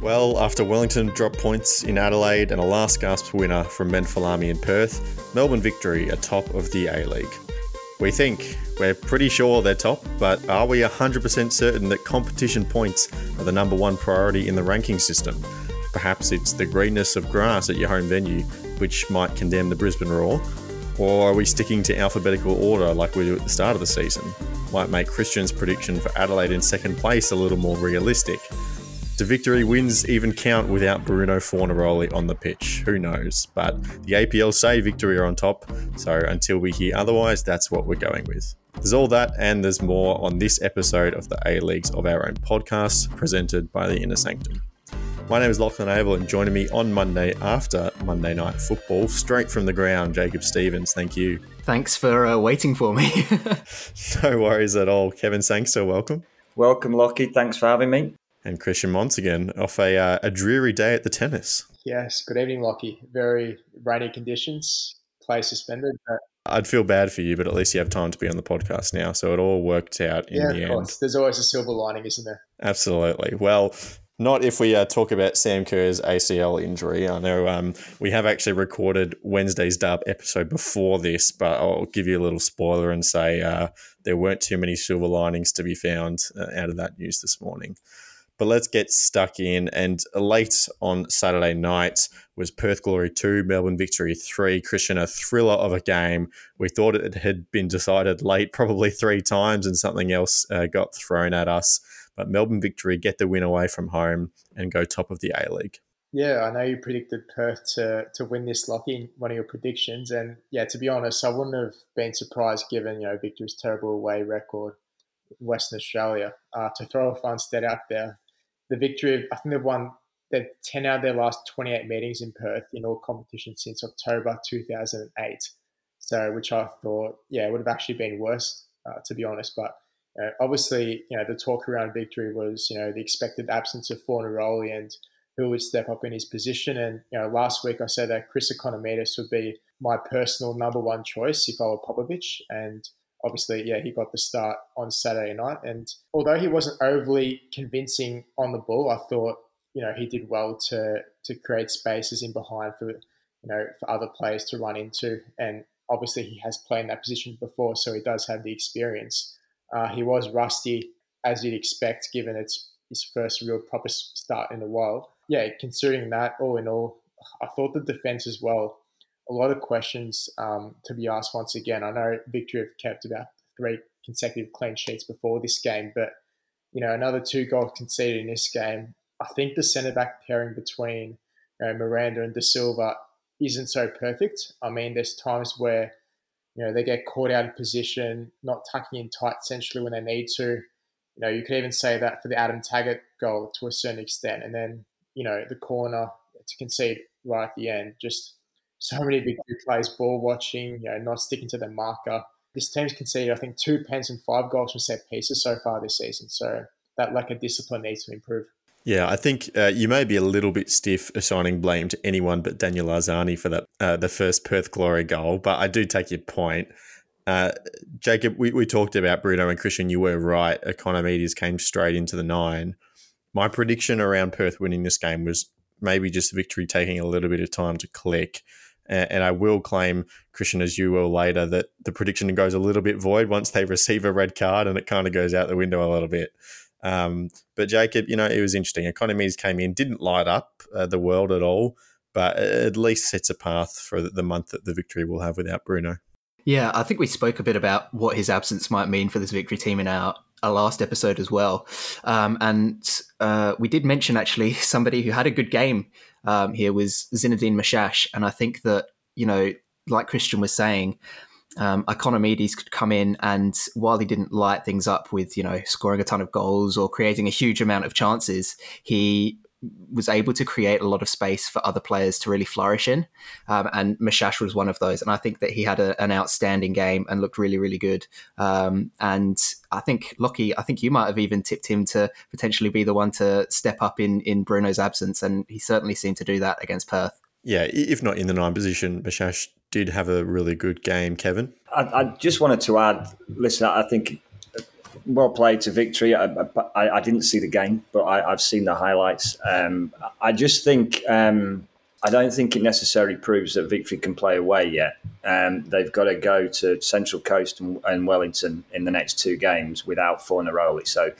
Well, after Wellington dropped points in Adelaide and a last gasp winner from Menfalami in Perth, Melbourne Victory are top of the A-League. We think, we're pretty sure they're top, but are we 100% certain that competition points are the number one priority in the ranking system? Perhaps it's the greenness of grass at your home venue, which might condemn the Brisbane Roar. Or are we sticking to alphabetical order like we do at the start of the season? Might make Christian's prediction for Adelaide in second place a little more realistic. Do Victory wins even count without Bruno Fornaroli on the pitch? Who knows? But the APL say Victory are on top, so until we hear otherwise, that's what we're going with. There's all that and there's more on this episode of the A-Leagues of Our Own podcast, presented by the Inner Sanctum. My name is Lachlan Abel, and joining me on Monday after Monday Night Football, straight from the ground, Jacob Stevens. Thank you. Thanks for waiting for me. No worries at all. Kevin Sangster, welcome. Welcome, Lockie. Thanks for having me. And Christian Montegan, off a dreary day at the tennis. Yes, good evening, Lockie. Very rainy conditions, play suspended. But I'd feel bad for you, but at least you have time to be on the podcast now, so it all worked out in the end. Yeah, of course. There's always a silver lining, isn't there? Absolutely. Well, not if we talk about Sam Kerr's ACL injury. I know we have actually recorded Wednesday's dub episode before this, but I'll give you a little spoiler and say there weren't too many silver linings to be found out of that news this morning. But let's get stuck in, and late on Saturday night was Perth Glory 2, Melbourne Victory 3. Christian, a thriller of a game. We thought it had been decided late probably three times and something else got thrown at us. But Melbourne Victory get the win away from home and go top of the A-League. Yeah, I know you predicted Perth to win this, Lockie, one of your predictions. And yeah, to be honest, I wouldn't have been surprised given, you know, Victory's terrible away record in Western Australia. To throw a fun stat out there, the Victory, I think they've 10 out of their last 28 meetings in Perth in all competitions since October 2008. So, which I thought, yeah, would have actually been worse, to be honest. But obviously, you know, the talk around Victory was, you know, the expected absence of Fornaroli and who would step up in his position. And, you know, last week I said that Chris Ikonomidis would be my personal number one choice if I were Popovic. And obviously, yeah, he got the start on Saturday night. And although he wasn't overly convincing on the ball, I thought, you know, he did well to create spaces in behind for, you know, for other players to run into. And obviously he has played in that position before, so he does have the experience. He was rusty, as you'd expect, given it's his first real proper start in a while. Yeah, considering that, all in all, I thought the defence as well, a lot of questions to be asked once again. I know Victory have kept about three consecutive clean sheets before this game, but, you know, another two goals conceded in this game. I think the centre-back pairing between, you know, Miranda and Da Silva isn't so perfect. I mean, there's times where, you know, they get caught out of position, not tucking in tight centrally when they need to. You know, you could even say that for the Adam Taggart goal to a certain extent. And then, you know, the corner to concede right at the end, just so many big plays, ball watching, you know, not sticking to the marker. This team's conceded, I think, 2 pens and 5 goals from set pieces so far this season. So that lack of discipline needs to improve. Yeah, I think you may be a little bit stiff assigning blame to anyone but Daniel Arzani for that the first Perth Glory goal, but I do take your point. Jacob, we talked about Bruno and Christian. You were right. Ikonomidis came straight into the 9. My prediction around Perth winning this game was maybe just Victory taking a little bit of time to click. And I will claim, Christian, as you will later, that the prediction goes a little bit void once they receive a red card, and it kind of goes out the window a little bit. But Jacob, you know, it was interesting. Ikonomidis came in, didn't light up the world at all, but at least sets a path for the month that the Victory will have without Bruno. Yeah, I think we spoke a bit about what his absence might mean for this Victory team in our last episode as well. And we did mention actually somebody who had a good game here was Zinedine Machach. And I think that, you know, like Christian was saying, Ikonomidis could come in and while he didn't light things up with, you know, scoring a ton of goals or creating a huge amount of chances, he was able to create a lot of space for other players to really flourish in. And Machach was one of those. And I think that he had an outstanding game and looked really, really good. And I think, Lockie, I think you might have even tipped him to potentially be the one to step up in Bruno's absence. And he certainly seemed to do that against Perth. Yeah, if not in the 9 position, Machach did have a really good game, Kevin. I just wanted to add, listen, I think well played to Victory. I didn't see the game, but I've seen the highlights. I just think I don't think it necessarily proves that Victory can play away yet. They've got to go to Central Coast and Wellington in the next two games without Fornaroli. So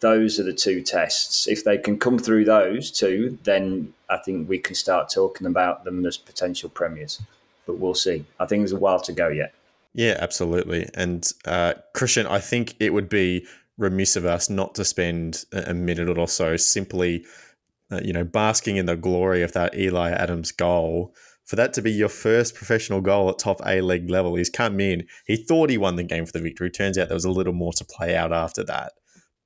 those are the two tests. If they can come through those two, then I think we can start talking about them as potential premiers. But we'll see. I think there's a while to go yet. Yeah, absolutely. And Christian, I think it would be remiss of us not to spend a minute or so simply basking in the glory of that Eli Adams goal. For that to be your first professional goal at top A-League level, he's come in. He thought he won the game for the Victory. Turns out there was a little more to play out after that.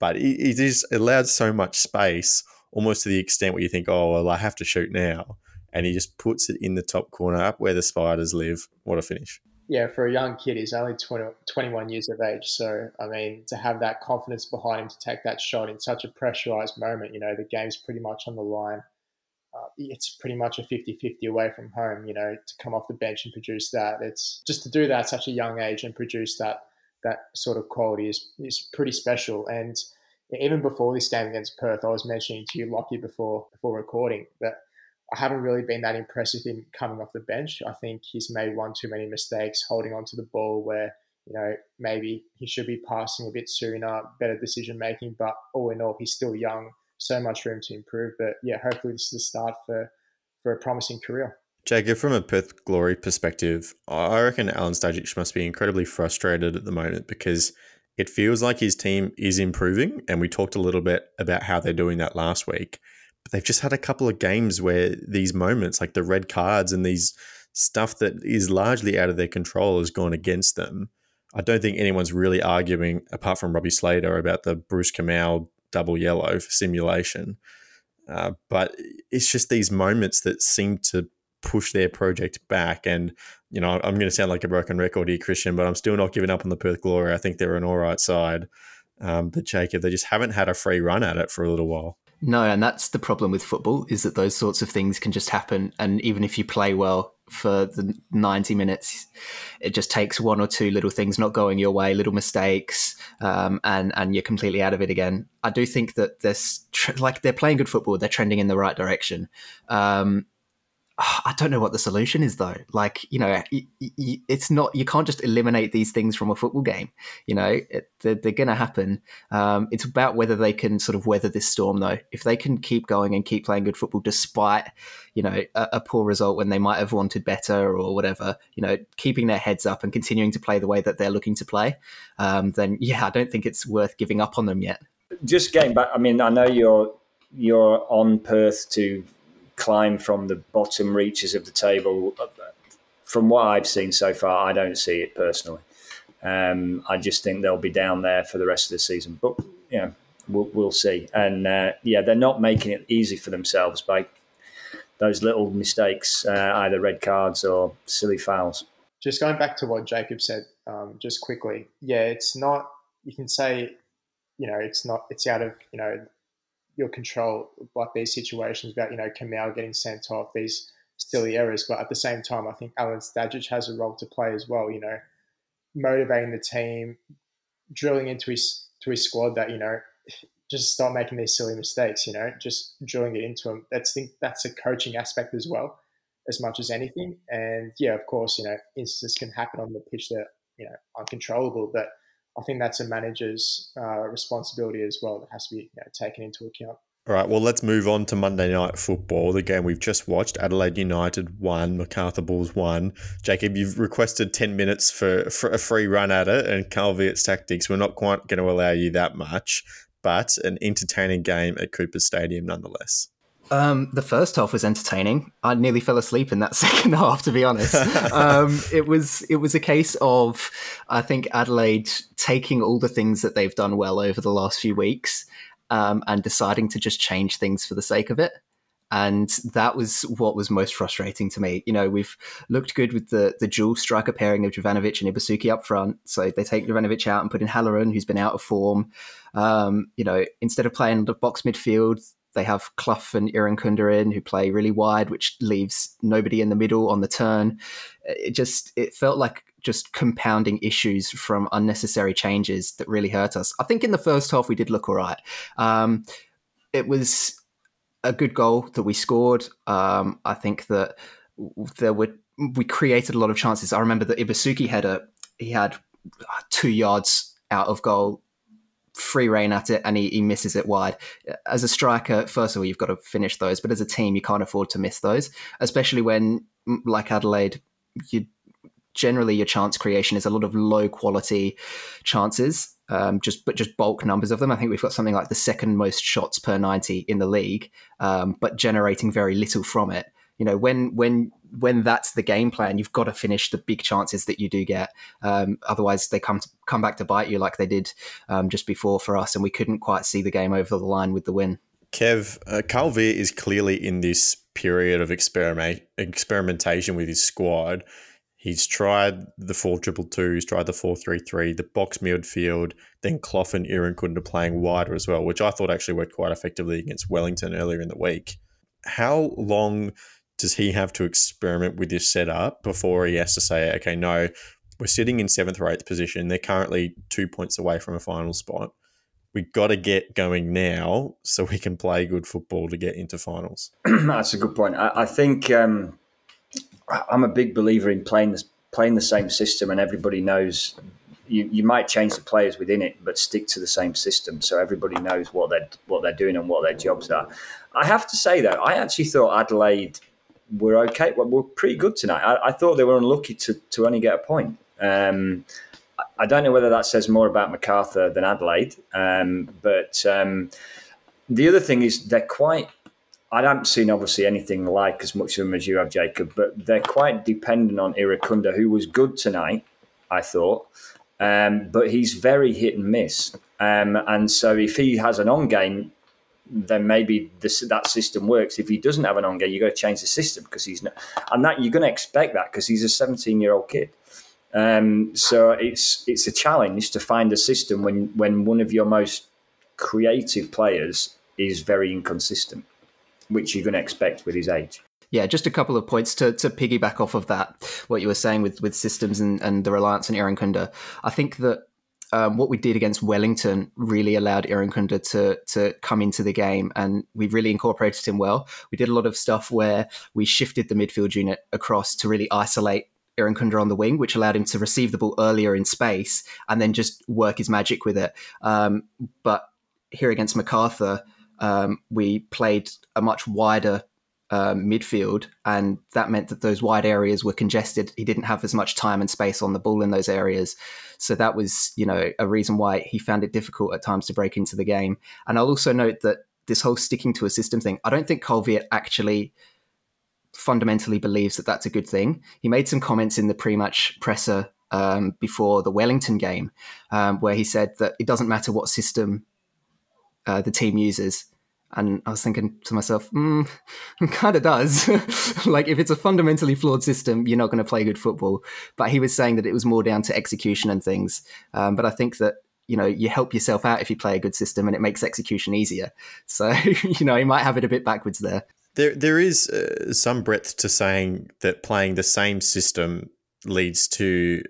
But it is allowed so much space, almost to the extent where you think, oh, well, I have to shoot now. And he just puts it in the top corner, up where the spiders live. What a finish. Yeah, for a young kid, he's only 21 years of age. So, I mean, to have that confidence behind him to take that shot in such a pressurised moment, the game's pretty much on the line. It's pretty much a 50-50 away from home, to come off the bench and produce that. It's just to do that at such a young age and produce that sort of quality is pretty special. And even before this game against Perth, I was mentioning to you, Lockie, before recording that I haven't really been that impressed with him coming off the bench. I think he's made one too many mistakes, holding on to the ball where, maybe he should be passing a bit sooner, better decision-making, but all in all, he's still young, so much room to improve. But yeah, hopefully this is the start for a promising career. Jacob, from a Perth Glory perspective, I reckon Alen Stajcic must be incredibly frustrated at the moment because it feels like his team is improving, and we talked a little bit about how they're doing that last week. But they've just had a couple of games where these moments, like the red cards and these stuff that is largely out of their control, has gone against them. I don't think anyone's really arguing, apart from Robbie Slater, about the Bruce Kamau double yellow for simulation. But it's just these moments that seem to push their project back. And, I'm going to sound like a broken record here, Christian, but I'm still not giving up on the Perth Glory. I think they're an all right side. But Jacob, they just haven't had a free run at it for a little while. No, and that's the problem with football, is that those sorts of things can just happen. And even if you play well for the 90 minutes, it just takes one or two little things not going your way, little mistakes, and you're completely out of it again. I do think that they're playing good football. They're trending in the right direction. I don't know what the solution is, though. It's not, you can't just eliminate these things from a football game. They're going to happen. It's about whether they can sort of weather this storm, though. If they can keep going and keep playing good football despite, a poor result when they might have wanted better or whatever, keeping their heads up and continuing to play the way that they're looking to play, then, yeah, I don't think it's worth giving up on them yet. Just getting back, I mean, I know you're on Perth to climb from the bottom reaches of the table. From what I've seen so far, I don't see it personally. I just think they'll be down there for the rest of the season, but we'll see. And they're not making it easy for themselves by those little mistakes, either red cards or silly fouls. Just going back to what Jacob said, just quickly. Yeah, it's not. You can say, it's not. It's out of your control, like these situations about, Kamau getting sent off, these silly errors. But at the same time, I think Alen Stajcic has a role to play as well, motivating the team, drilling into his squad that, just stop making these silly mistakes, just drilling it into them. That's a coaching aspect as well, as much as anything. And yeah, of course, incidents can happen on the pitch that, uncontrollable, but I think that's a manager's responsibility as well that has to be taken into account. All right, well, let's move on to Monday Night Football, the game we've just watched. Adelaide United won, Macarthur Bulls won. Jacob, you've requested 10 minutes for a free run at it, and Carl Veart's tactics, we're not quite going to allow you that much, but an entertaining game at Cooper Stadium nonetheless. The first half was entertaining. I nearly fell asleep in that second half, to be honest. It was a case of, I think, Adelaide taking all the things that they've done well over the last few weeks and deciding to just change things for the sake of it. And that was what was most frustrating to me. We've looked good with the dual striker pairing of Jovanovic and Ibusuke up front. So they take Jovanovic out and put in Halloran, who's been out of form. Instead of playing the box midfield, They have Clough and Irankunda in, who play really wide, which leaves nobody in the middle on the turn. It felt like just compounding issues from unnecessary changes that really hurt us. I think in the first half we did look all right. It was a good goal that we scored. I think that we created a lot of chances. I remember that Ibusuke had 2 yards out of goal, free rein at it, and he misses it wide. As a striker, first of all, you've got to finish those, but as a team, you can't afford to miss those, especially when, like Adelaide, generally your chance creation is a lot of low quality chances, just bulk numbers of them. I think we've got something like the second most shots per 90 in the league, but generating very little from it. You know, when that's the game plan, you've got to finish the big chances that you do get. Otherwise, they come back to bite you like they did just before for us, and we couldn't quite see the game over the line with the win. Kev, Carl Veart is clearly in this period of experimentation with his squad. He's tried the 4-2-2, he's tried the 4-3-3, the box midfield, then Clough and Irankunda playing wider as well, which I thought actually worked quite effectively against Wellington earlier in the week. How long does he have to experiment with this setup before he has to say, okay, no, we're sitting in 7th or 8th position. They're currently 2 points away from a final spot. We got to get going now so we can play good football to get into finals. That's a good point. I think I'm a big believer in playing the same system, and everybody knows you might change the players within it, but stick to the same system so everybody knows what they're doing and what their jobs are. I have to say, though, I actually thought Adelaide were okay. Well, we're pretty good tonight. I thought they were unlucky to only get a point. I don't know whether that says more about MacArthur than Adelaide. But the other thing is they're quite, I haven't seen obviously anything like as much of them as you have, Jacob, but they're quite dependent on Irankunda, who was good tonight, I thought. But he's very hit and miss. And so if he has an on game, then maybe that system works. If he doesn't have an on game, you've got to change the system because he's not. And that you're going to expect that because he's a 17-year-old kid. So it's a challenge to find a system when one of your most creative players is very inconsistent, which you're going to expect with his age. Yeah, just a couple of points to piggyback off of that, what you were saying with systems and the reliance on Irankunda. I think that what we did against Wellington really allowed Irankunda to come into the game, and we really incorporated him well. We did a lot of stuff where we shifted the midfield unit across to really isolate Irankunda on the wing, which allowed him to receive the ball earlier in space and then just work his magic with it. But here against MacArthur, we played a much wider midfield, and that meant that those wide areas were congested. He didn't have as much time and space on the ball in those areas, so that was, you know, a reason why he found it difficult at times to break into the game. And I'll also note that this whole sticking to a system thing, I don't think Carl Veart actually fundamentally believes that that's a good thing. He made some comments in the pre-match presser before the Wellington game where he said that it doesn't matter what system the team uses. And I was thinking to myself, it kind of does. Like, if it's a fundamentally flawed system, you're not going to play good football. But he was saying that it was more down to execution and things. But I think that, you know, you help yourself out if you play a good system, and it makes execution easier. So, you know, he might have it a bit backwards there. There is some breadth to saying that playing the same system leads to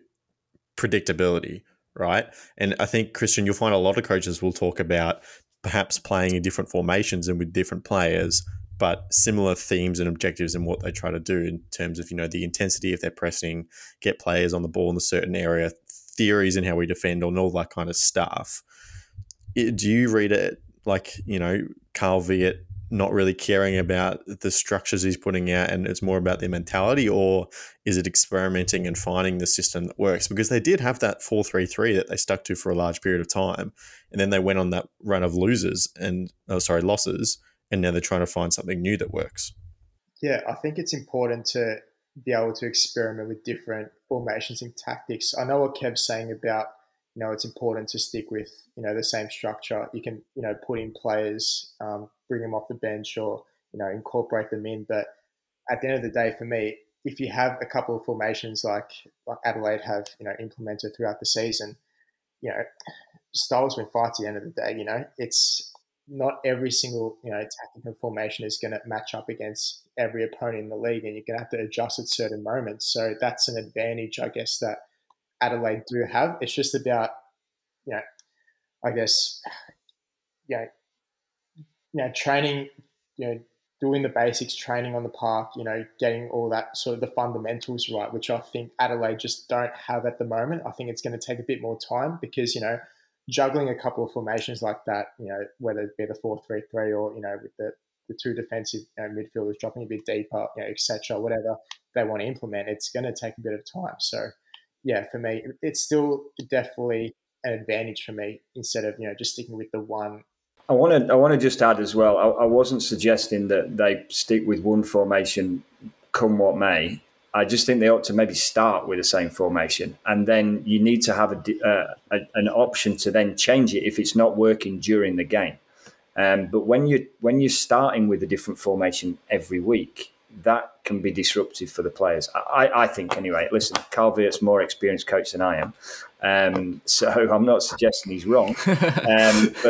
predictability, right? And I think, Christian, you'll find a lot of coaches will talk about perhaps playing in different formations and with different players, but similar themes and objectives in what they try to do in terms of, you know, the intensity if they're pressing, get players on the ball in a certain area, theories in how we defend and all that kind of stuff. Do you read it like, you know, Carl Veart not really caring about the structures he's putting out and it's more about their mentality, or is it experimenting and finding the system that works? Because they did have that 4-3-3 that they stuck to for a large period of time, and then they went on that run of losses, and now they're trying to find something new that works. Yeah, I think it's important to be able to experiment with different formations and tactics. I know what Kev's saying about, you know, it's important to stick with, you know, the same structure. You can, you know, put in players, bring them off the bench or, you know, incorporate them in. But at the end of the day, for me, if you have a couple of formations like Adelaide have, you know, implemented throughout the season, you know, styles win fights at the end of the day. You know, it's not every single, you know, tactical formation is going to match up against every opponent in the league, and you're going to have to adjust at certain moments. So that's an advantage, I guess, that Adelaide do have. It's just about, you know, I guess, you know, training, you know, doing the basics, training on the park, you know, getting all that sort of the fundamentals right, which I think Adelaide just don't have at the moment. I think it's going to take a bit more time because, you know, juggling a couple of formations like that, you know, whether it be the 4-3-3 or, you know, with the two defensive midfielders dropping a bit deeper, you know, et cetera, whatever they want to implement, it's going to take a bit of time. So, yeah, for me, it's still definitely an advantage for me instead of, you know, just sticking with the one. I want to just add as well, I wasn't suggesting that they stick with one formation come what may. I just think they ought to maybe start with the same formation, and then you need to have an option to then change it if it's not working during the game. But when you're starting with a different formation every week, that can be disruptive for the players. I think anyway. Listen, Carl Veart's more experienced coach than I am. So I'm not suggesting he's wrong, but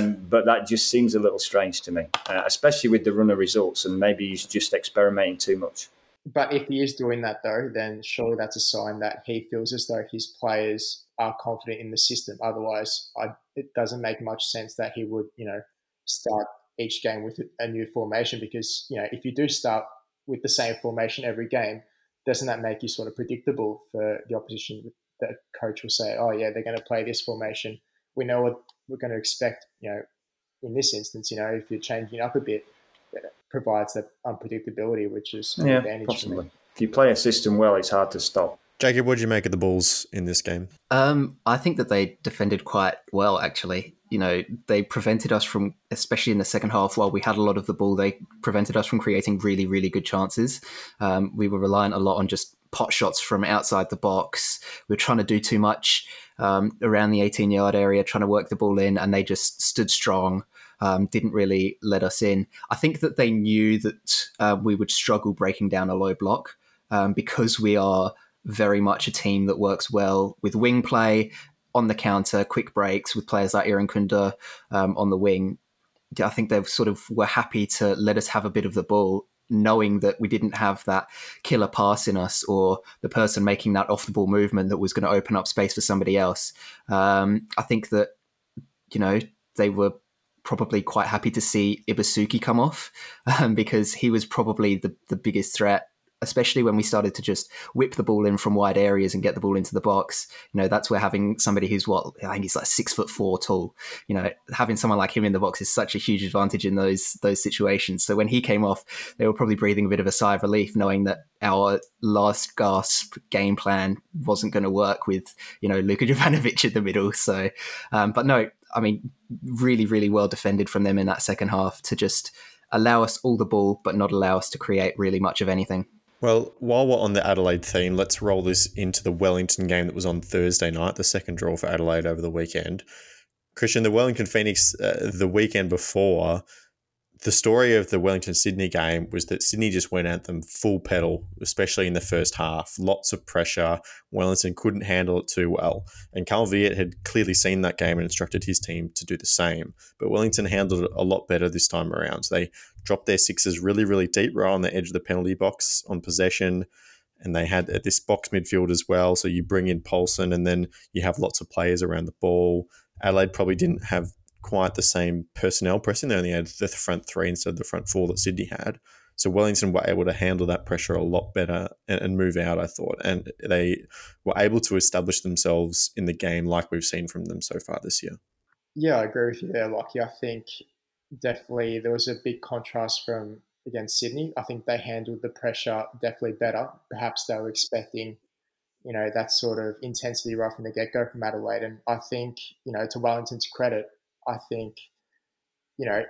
that just seems a little strange to me, especially with the run of results, and maybe he's just experimenting too much. But if he is doing that though, then surely that's a sign that he feels as though his players are confident in the system. Otherwise, it doesn't make much sense that he would, you know, start each game with a new formation, because, you know, if you do start with the same formation every game, doesn't that make you sort of predictable for the opposition? The coach will say, oh yeah, they're going to play this formation. We know what we're going to expect, you know, in this instance. You know, if you're changing up a bit, it provides that unpredictability, which is an advantage. Possibly. For me. If you play a system well, it's hard to stop. Jacob, what did you make of the Bulls in this game? I think that they defended quite well, actually. You know, they prevented us from, especially in the second half, while we had a lot of the ball, they prevented us from creating really, really good chances. We were reliant a lot on just pot shots from outside the box. We were trying to do too much around the 18-yard area, trying to work the ball in, and they just stood strong, didn't really let us in. I think that they knew that we would struggle breaking down a low block because we are very much a team that works well with wing play, on the counter, quick breaks with players like Irankunda on the wing. I think they sort of were happy to let us have a bit of the ball, knowing that we didn't have that killer pass in us or the person making that off-the-ball movement that was going to open up space for somebody else. I think that, you know, they were probably quite happy to see Ibusuke come off because he was probably the biggest threat, especially when we started to just whip the ball in from wide areas and get the ball into the box. You know, that's where having somebody who's I think he's like 6'4" tall, you know, having someone like him in the box is such a huge advantage in those situations. So when he came off, they were probably breathing a bit of a sigh of relief, knowing that our last gasp game plan wasn't going to work with, you know, Luka Jovanovic in the middle. So, but no, I mean, really, really well defended from them in that second half to just allow us all the ball, but not allow us to create really much of anything. Well, while we're on the Adelaide theme, let's roll this into the Wellington game that was on Thursday night, the second draw for Adelaide over the weekend. Christian, the Wellington Phoenix, the weekend before, the story of the Wellington-Sydney game was that Sydney just went at them full pedal, especially in the first half. Lots of pressure. Wellington couldn't handle it too well. And Carl Veart had clearly seen that game and instructed his team to do the same. But Wellington handled it a lot better this time around. They dropped their sixes really, really deep, right on the edge of the penalty box on possession. And they had this box midfield as well. So you bring in Paulson and then you have lots of players around the ball. Adelaide probably didn't have quite the same personnel pressing. They only had the front three instead of the front four that Sydney had. So Wellington were able to handle that pressure a lot better and move out, I thought. And they were able to establish themselves in the game like we've seen from them so far this year. Yeah, I agree with you there, Lachie. I think definitely there was a big contrast from against Sydney. I think they handled the pressure definitely better. Perhaps they were expecting, you know, that sort of intensity right from the get-go from Adelaide. And I think, you know, to Wellington's credit, I think, you know,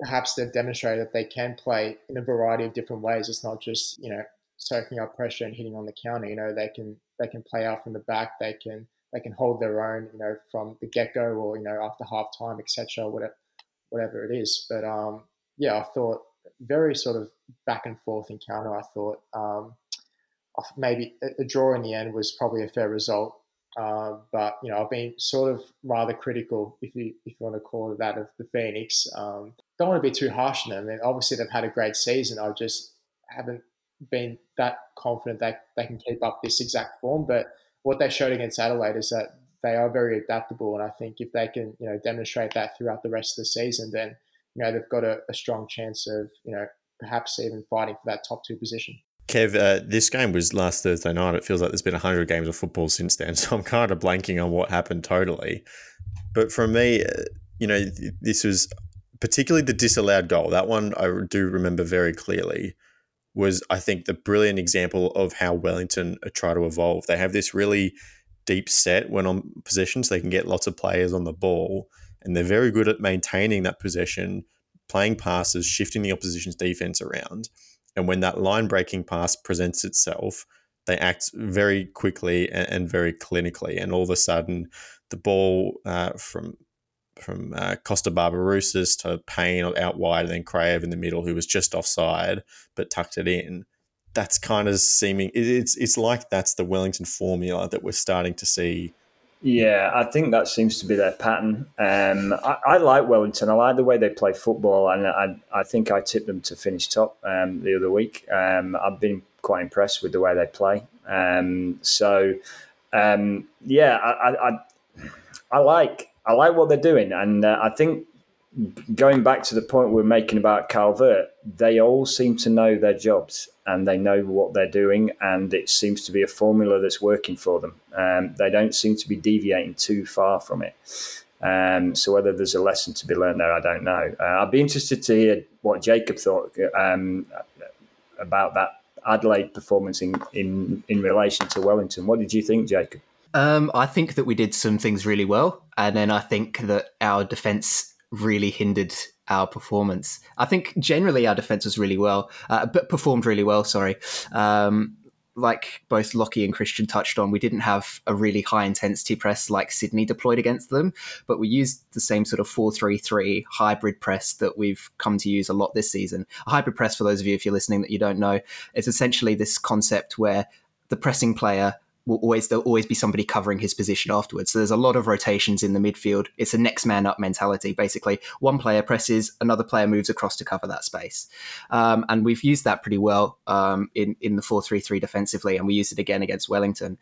perhaps they've demonstrated that they can play in a variety of different ways. It's not just, you know, soaking up pressure and hitting on the counter. You know, they can play out from the back. They can hold their own, you know, from the get-go or, you know, after half-time, et cetera, whatever it is. But, yeah, I thought very sort of back-and-forth encounter, I thought. Maybe a draw in the end was probably a fair result But, you know, I've been sort of rather critical, if you want to call it that, of the Phoenix. Don't want to be too harsh on them. And obviously, they've had a great season. I just haven't been that confident that they can keep up this exact form. But what they showed against Adelaide is that they are very adaptable. And I think if they can, you know, demonstrate that throughout the rest of the season, then, you know, they've got a strong chance of, you know, perhaps even fighting for that top two position. Kev, this game was last Thursday night. It feels like there's been 100 games of football since then, so I'm kind of blanking on what happened totally. But for me, you know, this was particularly the disallowed goal. That one I do remember very clearly was, I think, the brilliant example of how Wellington try to evolve. They have this really deep set when on possession, so they can get lots of players on the ball, and they're very good at maintaining that possession, playing passes, shifting the opposition's defense around. And when that line-breaking pass presents itself, they act very quickly and very clinically. And all of a sudden, the ball from Costa-Barbarousis to Payne out wide, and then Crave in the middle, who was just offside but tucked it in. That's kind of seeming it's like that's the Wellington formula that we're starting to see. Yeah, I think that seems to be their pattern. I like Wellington. I like the way they play football, and I think I tipped them to finish top the other week. I've been quite impressed with the way they play. I like what they're doing, and I think going back to the point we were making about Carl Veart, they all seem to know their jobs and they know what they're doing, and it seems to be a formula that's working for them. They don't seem to be deviating too far from it. So whether there's a lesson to be learned there, I don't know. I'd be interested to hear what Jacob thought about that Adelaide performance in relation to Wellington. What did you think, Jacob? I think that we did some things really well, and then I think that our defence really hindered our performance. I think generally our defence was really well, but performed really well, sorry. Like both Lockie and Christian touched on, we didn't have a really high intensity press like Sydney deployed against them, but we used the same sort of 4-3-3 hybrid press that we've come to use a lot this season. A hybrid press, for those of you, if you're listening, that you don't know, it's essentially this concept where the pressing player there'll always be somebody covering his position afterwards. So there's a lot of rotations in the midfield. It's a next man up mentality, basically. One player presses, another player moves across to cover that space. And we've used that pretty well in the 4-3-3 defensively, and we used it again against Wellington.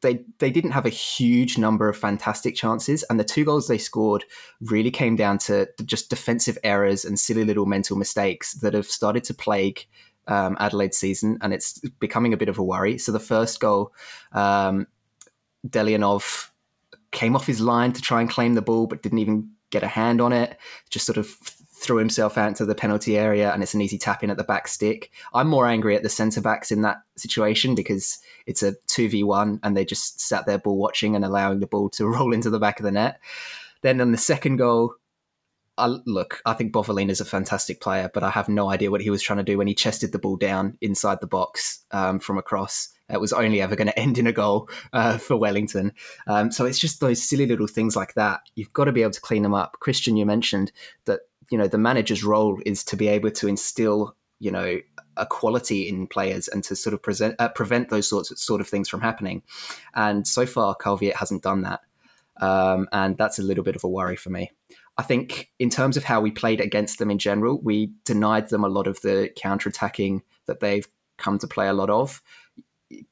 They didn't have a huge number of fantastic chances, and the two goals they scored really came down to just defensive errors and silly little mental mistakes that have started to plague Adelaide's season, and it's becoming a bit of a worry. So the first goal, Delianov came off his line to try and claim the ball, but didn't even get a hand on it. Just sort of threw himself out into the penalty area, and it's an easy tap in at the back stick. I'm more angry at the centre backs in that situation, because it's a 2v1 and they just sat there ball watching and allowing the ball to roll into the back of the net. Then on the second goal, I think Bovelina's a fantastic player, but I have no idea what he was trying to do when he chested the ball down inside the box from across. It was only ever going to end in a goal for Wellington. So it's just those silly little things like that. You've got to be able to clean them up. Christian, you mentioned that, you know, the manager's role is to be able to instill, you know, a quality in players and to sort of prevent those sort of things from happening. And so far, Carl Veart hasn't done that. And that's a little bit of a worry for me. I think in terms of how we played against them in general, we denied them a lot of the counter-attacking that they've come to play a lot of.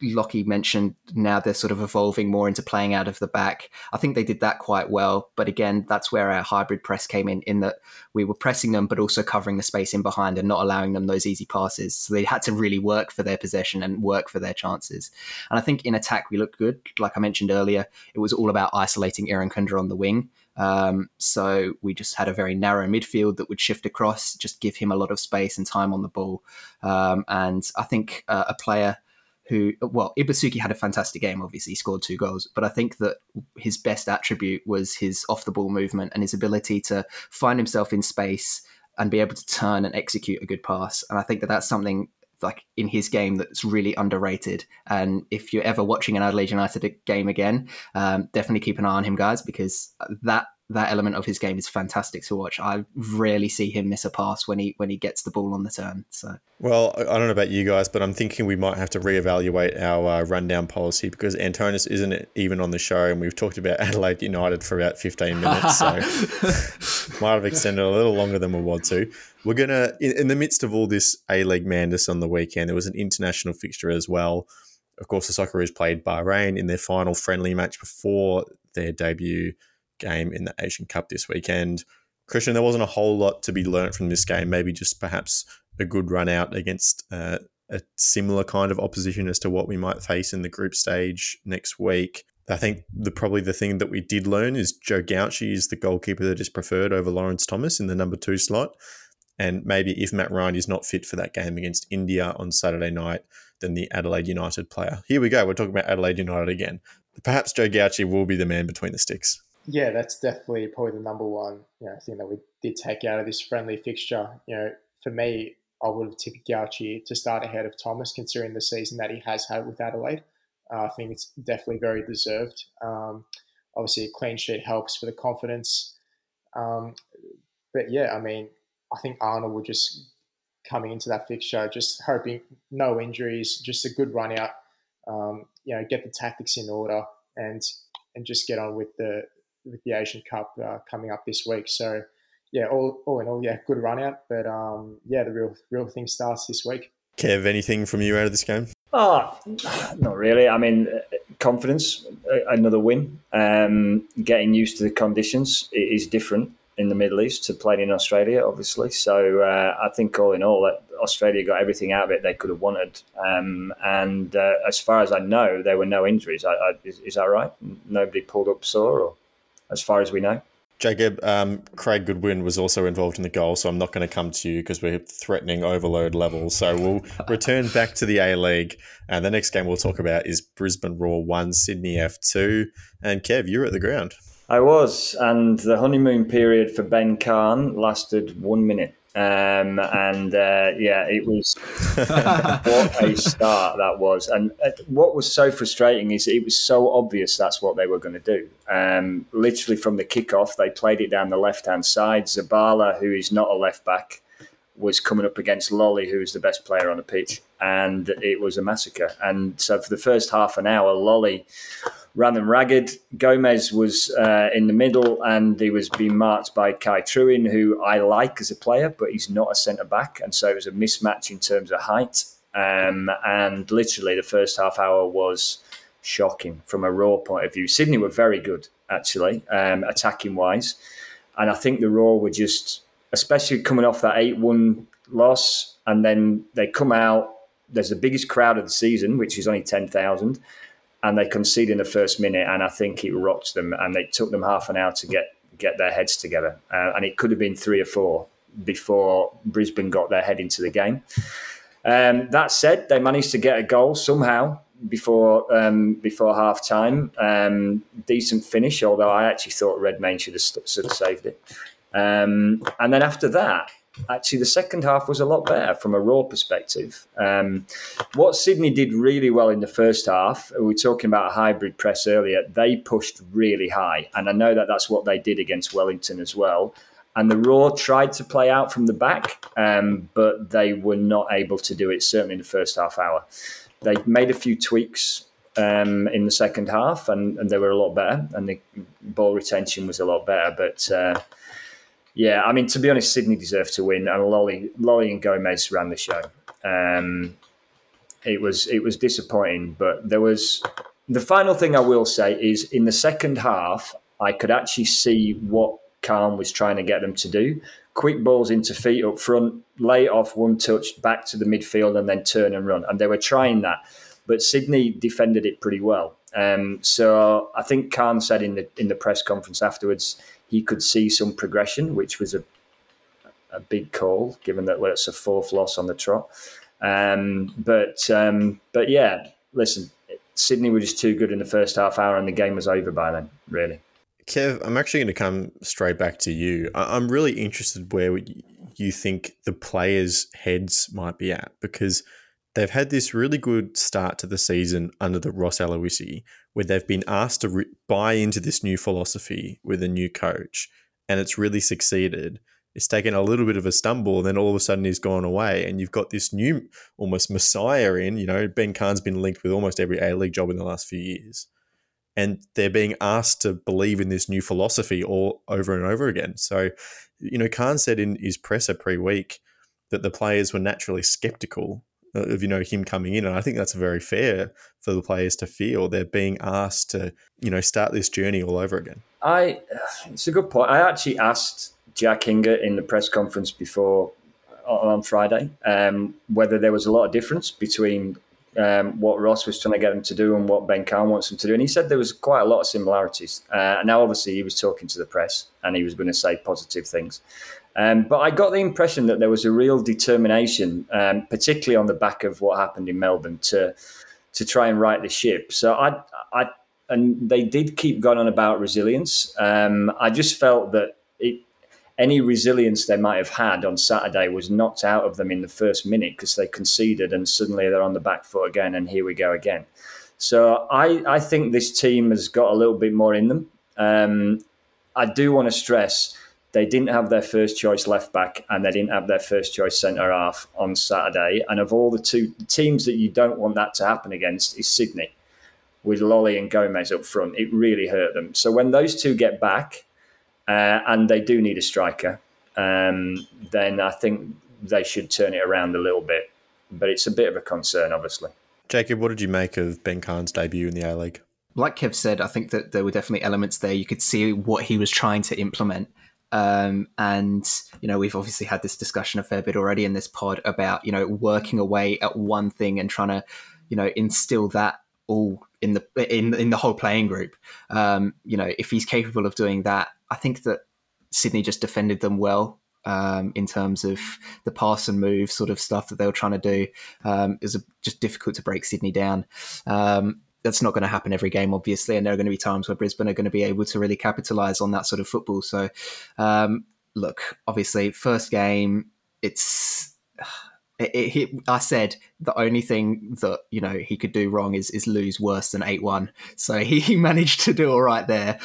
Lockie mentioned now they're sort of evolving more into playing out of the back. I think they did that quite well. But again, that's where our hybrid press came in that we were pressing them, but also covering the space in behind and not allowing them those easy passes. So they had to really work for their possession and work for their chances. And I think in attack, we looked good. Like I mentioned earlier, it was all about isolating Irankunda on the wing. So we just had a very narrow midfield that would shift across, just give him a lot of space and time on the ball. And I think a player Ibusuke had a fantastic game, obviously. He scored 2 goals, but I think that his best attribute was his off-the-ball movement and his ability to find himself in space and be able to turn and execute a good pass. And I think that that's something like in his game that's really underrated. And if you're ever watching an Adelaide United game again, definitely keep an eye on him, guys, because that that element of his game is fantastic to watch. I rarely see him miss a pass when he gets the ball on the turn. So, well, I don't know about you guys, but I'm thinking we might have to reevaluate our rundown policy, because Antonis isn't even on the show, and we've talked about Adelaide United for about 15 minutes, so might have extended a little longer than we want to. We're gonna, in the midst of all this A-League madness on the weekend, there was an international fixture as well. Of course, the Socceroos played Bahrain in their final friendly match before their debut game in the Asian Cup this weekend. Christian, there wasn't a whole lot to be learnt from this game, maybe just perhaps a good run out against a similar kind of opposition as to what we might face in the group stage next week. I think probably the thing that we did learn is Joe Gauci is the goalkeeper that is preferred over Lawrence Thomas in the number 2 slot. And maybe if Matt Ryan is not fit for that game against India on Saturday night, then the Adelaide United player. Here we go. We're talking about Adelaide United again. Perhaps Joe Gauci will be the man between the sticks. Yeah, that's definitely probably the number one thing that we did take out of this friendly fixture. For me, I would have tipped Gauci to start ahead of Thomas, considering the season that he has had with Adelaide. I think it's definitely very deserved. Obviously, a clean sheet helps for the confidence. But yeah, I mean, I think Arnold would just coming into that fixture, just hoping no injuries, just a good run out, get the tactics in order and just get on with the Asian Cup coming up this week. So yeah, all in all, yeah, good run out. But the real thing starts this week. Kev, anything from you out of this game? Not really. I mean, confidence, another win. Getting used to the conditions, it is different in the Middle East to playing in Australia, obviously. So I think all in all, Australia got everything out of it they could have wanted. And as far as I know, there were no injuries. Is that right? Nobody pulled up sore, or as far as we know? Jacob, Craig Goodwin was also involved in the goal, so I'm not going to come to you because we're threatening overload levels. So we'll return back to the A-League. And the next game we'll talk about is Brisbane Roar 1, Sydney F2. And Kev, you were at the ground. I was, and the honeymoon period for Ben Cahn lasted 1 minute. It was what a start that was. And what was so frustrating is it was so obvious that's what they were going to do. Literally from the kickoff, they played it down the left-hand side. Zabala, who is not a left-back, was coming up against Lolley, who is the best player on the pitch. And it was a massacre. And so for the first half an hour, Lolley ran them ragged. Gomez was in the middle, and he was being marked by Kai Truin, who I like as a player, but he's not a centre-back, and so it was a mismatch in terms of height. And literally the first half hour was shocking from a Roar point of view. Sydney were very good, actually, attacking-wise. And I think the Roar were just, especially coming off that 8-1 loss, and then they come out, there's the biggest crowd of the season, which is only 10,000, and they conceded in the first minute, and I think it rocked them, and it took them half an hour to get their heads together. And it could have been 3 or 4 before Brisbane got their head into the game. That said, they managed to get a goal somehow before half-time. Decent finish, although I actually thought Redmayne should have sort of saved it. And then after that, actually, the second half was a lot better from a Roar perspective. What Sydney did really well in the first half, we were talking about a hybrid press earlier, they pushed really high. And I know that that's what they did against Wellington as well. And the Roar tried to play out from the back, but they were not able to do it, certainly in the first half hour. They made a few tweaks in the second half, and they were a lot better. And the ball retention was a lot better. But yeah, I mean, to be honest, Sydney deserved to win, and Lolley and Gomez ran the show. It was disappointing, but there was the final thing I will say is in the second half, I could actually see what Cahn was trying to get them to do. Quick balls into feet up front, lay off, one touch, back to the midfield, and then turn and run. And they were trying that, but Sydney defended it pretty well. So I think Cahn said in the press conference afterwards, he could see some progression, which was a big call, given that it's a fourth loss on the trot. But yeah, listen, Sydney were just too good in the first half hour, and the game was over by then, really. Kev, I'm actually going to come straight back to you. I'm really interested where you think the players' heads might be at, because They've had this really good start to the season under the Ross Aloisi, where they've been asked to buy into this new philosophy with a new coach, and it's really succeeded. It's taken a little bit of a stumble, and then all of a sudden he's gone away, and you've got this new almost messiah in. You know, Ben Cahn's been linked with almost every A-League job in the last few years, and they're being asked to believe in this new philosophy all over and over again. So, you know, Cahn said in his presser pre-week that the players were naturally skeptical of, you know, him coming in. And I think that's very fair for the players to feel. They're being asked to, you know, start this journey all over again. It's a good point. I actually asked Jack Hinger in the press conference before on Friday whether there was a lot of difference between what Ross was trying to get him to do and what Ben Cahn wants him to do. And he said there was quite a lot of similarities. Now, obviously, he was talking to the press and he was going to say positive things. But I got the impression that there was a real determination, particularly on the back of what happened in Melbourne, to try and right the ship. So and they did keep going on about resilience. I just felt that any resilience they might have had on Saturday was knocked out of them in the first minute because they conceded and suddenly they're on the back foot again and here we go again. So I think this team has got a little bit more in them. I do want to stress they didn't have their first choice left back and they didn't have their first choice centre half on Saturday. And of all the teams that you don't want that to happen against is Sydney with Lolley and Gomez up front. It really hurt them. So when those two get back, and they do need a striker, then I think they should turn it around a little bit. But it's a bit of a concern, obviously. Jacob, what did you make of Ben Cahn's debut in the A-League? Like Kev said, I think that there were definitely elements there. You could see what he was trying to implement. And, you know, we've obviously had this discussion a fair bit already in this pod about, you know, working away at one thing and trying to, you know, instill that all in the whole playing group. You know, if he's capable of doing that, I think that Sydney just defended them well in terms of the pass and move sort of stuff that they were trying to do. It was just difficult to break Sydney down. That's not going to happen every game, obviously, and there are going to be times where Brisbane are going to be able to really capitalise on that sort of football. So, look, obviously, first game, I said the only thing that, you know, he could do wrong is lose worse than 8-1. So he managed to do all right there.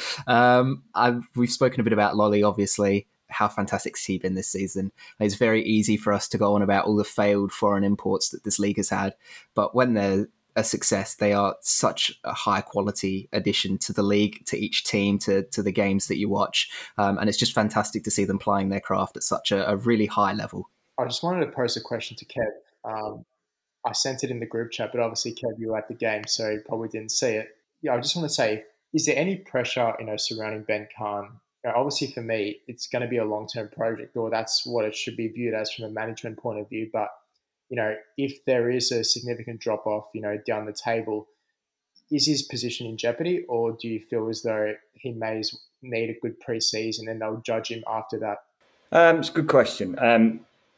We've spoken a bit about Lolley, obviously, how fantastic he's been this season. It's very easy for us to go on about all the failed foreign imports that this league has had. But when they're a success, they are such a high quality addition to the league, to each team, to the games that you watch. And it's just fantastic to see them plying their craft at such a really high level. I just wanted to pose a question to Kev. I sent it in the group chat, but obviously, Kev, you were at the game, so you probably didn't see it. Yeah, I just want to say, is there any pressure, you know, surrounding Ben Cahn? You know, obviously, for me, it's going to be a long-term project, or that's what it should be viewed as from a management point of view. But, you know, if there is a significant drop-off, you know, down the table, is his position in jeopardy, or do you feel as though he may need a good pre-season and they'll judge him after that? It's a good question.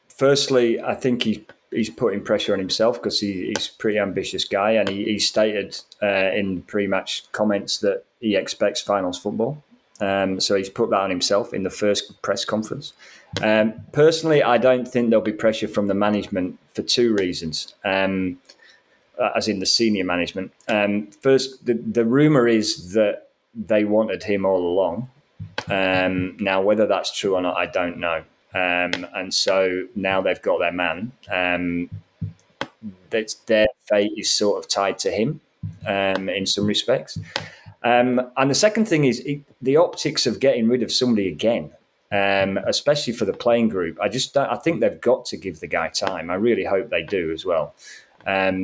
Firstly, I think he's putting pressure on himself because he's a pretty ambitious guy, and he stated in pre-match comments that he expects finals football. So he's put that on himself in the first press conference. Personally, I don't think there'll be pressure from the management for two reasons, as in the senior management. First, the rumour is that they wanted him all along. Now, whether that's true or not, I don't know. And so now they've got their man. Their fate is sort of tied to him in some respects. And the second thing is the optics of getting rid of somebody again, especially for the playing group. I think they've got to give the guy time. I really hope they do as well.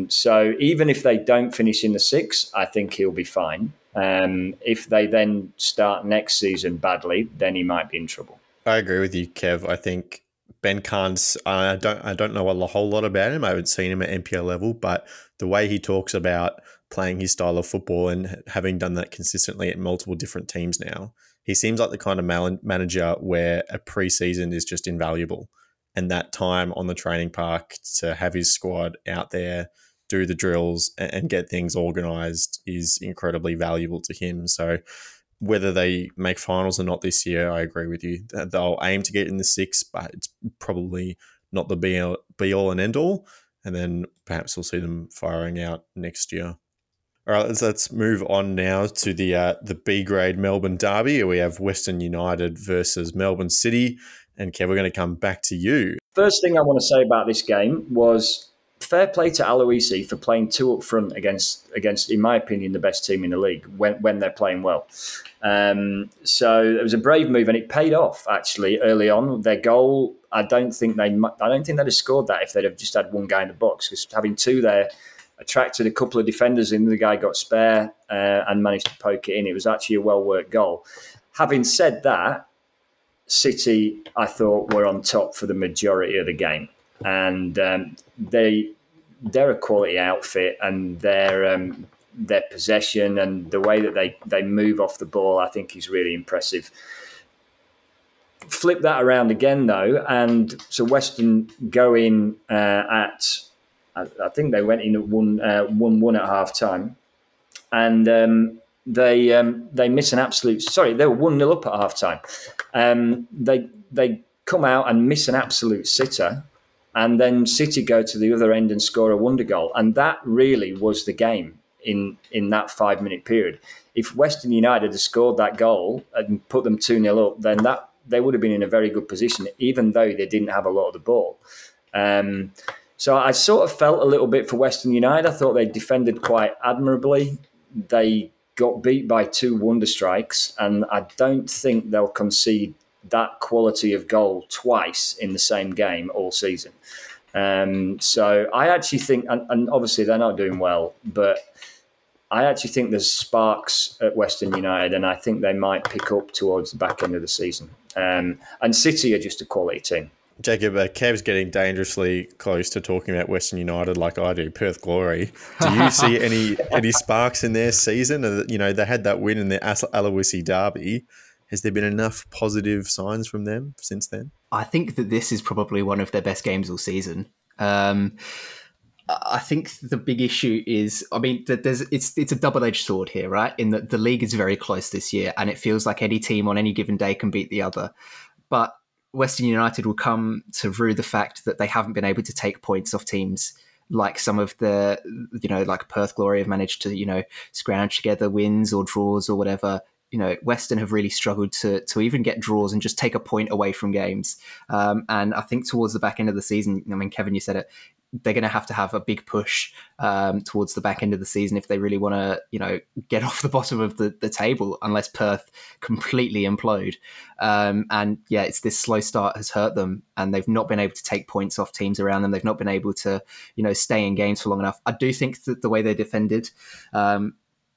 So even if they don't finish in the six, I think he'll be fine. If they then start next season badly, then he might be in trouble. I agree with you, Kev. I think Ben Cahn's, I don't know a whole lot about him. I haven't seen him at NPL level, but the way he talks about playing his style of football and having done that consistently at multiple different teams now, he seems like the kind of manager where a preseason is just invaluable. And that time on the training park to have his squad out there, do the drills and get things organised is incredibly valuable to him. So whether they make finals or not this year, I agree with you. They'll aim to get in the six, but it's probably not the be all and end all. and then perhaps we'll see them firing out next year. All right, let's move on now to the B-grade Melbourne derby. We have Western United versus Melbourne City. And, Kev, we're going to come back to you. First thing I want to say about this game was fair play to Aloisi for playing two up front against, in my opinion, the best team in the league when they're playing well. So it was a brave move, and it paid off actually early on. Their goal, I don't think they'd have scored that if they'd have just had one guy in the box, because having two there attracted a couple of defenders in. The guy got spare and managed to poke it in. It was actually a well-worked goal. Having said that, City, I thought, were on top for the majority of the game. And they're a quality outfit, and their possession and the way that they move off the ball, I think, is really impressive. Flip that around again, though, and so Western go in I think they went in at 1-1 at half time, and they miss an absolute. Sorry, they were 1-0 up at half time. They come out and miss an absolute sitter. And then City go to the other end and score a wonder goal. And that really was the game in that 5-minute period. If Western United had scored that goal and put them 2-0 up, then that they would have been in a very good position, even though they didn't have a lot of the ball. So I sort of felt a little bit for Western United. I thought they defended quite admirably. They got beat by two wonder strikes, and I don't think they'll concede that quality of goal twice in the same game all season. So I actually think, and obviously they're not doing well, but I actually think there's sparks at Western United, and I think they might pick up towards the back end of the season. And City are just a quality team. Jacob, Kev's getting dangerously close to talking about Western United like I do, Perth Glory. Do you see any sparks in their season? You know, they had that win in the Aloisi derby. Has there been enough positive signs from them since then? I think that this is probably one of their best games all season. I think the big issue is, I mean, it's a double-edged sword here, right? In that the league is very close this year, and it feels like any team on any given day can beat the other. But Western United will come to rue the fact that they haven't been able to take points off teams like some of the, you know, like Perth Glory have managed to, you know, scrounge together wins or draws or whatever. You know, Western have really struggled to even get draws and just take a point away from games. And I think towards the back end of the season, I mean, Kevin, you said it, they're going to have a big push towards the back end of the season if they really want to, you know, get off the bottom of the table, unless Perth completely implode. And yeah, it's this slow start has hurt them, and they've not been able to take points off teams around them. They've not been able to, you know, stay in games for long enough. I do think that the way they defended,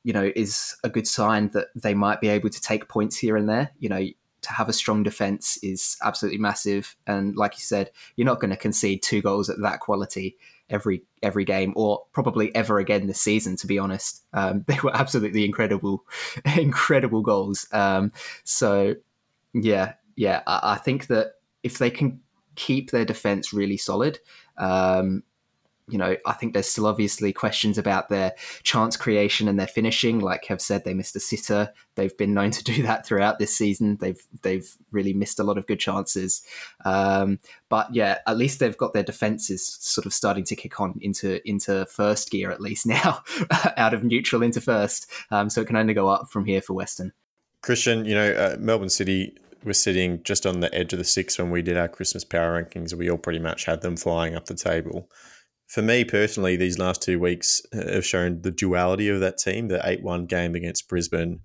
you know, is a good sign that they might be able to take points here and there. You know, to have a strong defence is absolutely massive. And like you said, you're not going to concede two goals at that quality every game, or probably ever again this season, to be honest. They were absolutely incredible goals. So, yeah, I think that if they can keep their defence really solid, you know, I think there's still obviously questions about their chance creation and their finishing. Like Kev said, they missed a sitter. They've been known to do that throughout this season. They've really missed a lot of good chances. But yeah, at least they've got their defences sort of starting to kick on into first gear at least now, out of neutral into first. So it can only go up from here for Western. Christian, you know, Melbourne City were sitting just on the edge of the six when we did our Christmas power rankings. We all pretty much had them flying up the table. For me personally, these last 2 weeks have shown the duality of that team. The 8-1 game against Brisbane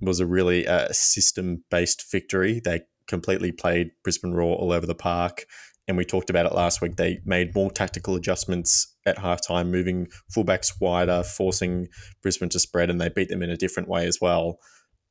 was a really system-based victory. They completely played Brisbane raw all over the park, and we talked about it last week. They made more tactical adjustments at halftime, moving fullbacks wider, forcing Brisbane to spread, and they beat them in a different way as well,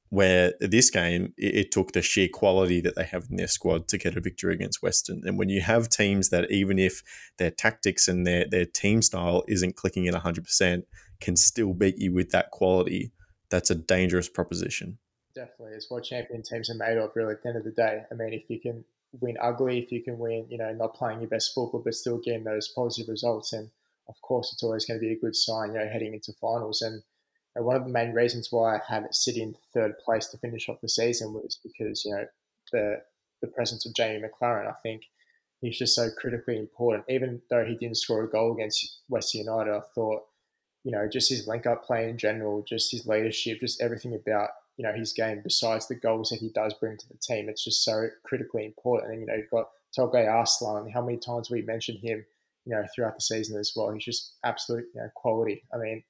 where this game, it took the sheer quality that they have in their squad to get a victory against Western. And when you have teams that, even if their tactics and their team style isn't clicking at 100%, can still beat you with that quality, that's a dangerous proposition. Definitely. It's what champion teams are made of, really, at the end of the day. I mean, if you can win ugly, if you can win, you know, not playing your best football, but still getting those positive results, and of course, it's always going to be a good sign, you know, heading into finals. And one of the main reasons why I had it sit in third place to finish off the season was because, you know, the presence of Jamie McLaren. I think he's just so critically important. Even though he didn't score a goal against West United, I thought, you know, just his link-up play in general, just his leadership, just everything about, you know, his game, besides the goals that he does bring to the team, it's just so critically important. And, you know, you've got Tolga Arslan, how many times we mentioned him, you know, throughout the season as well. He's just absolute, you know, quality. I mean,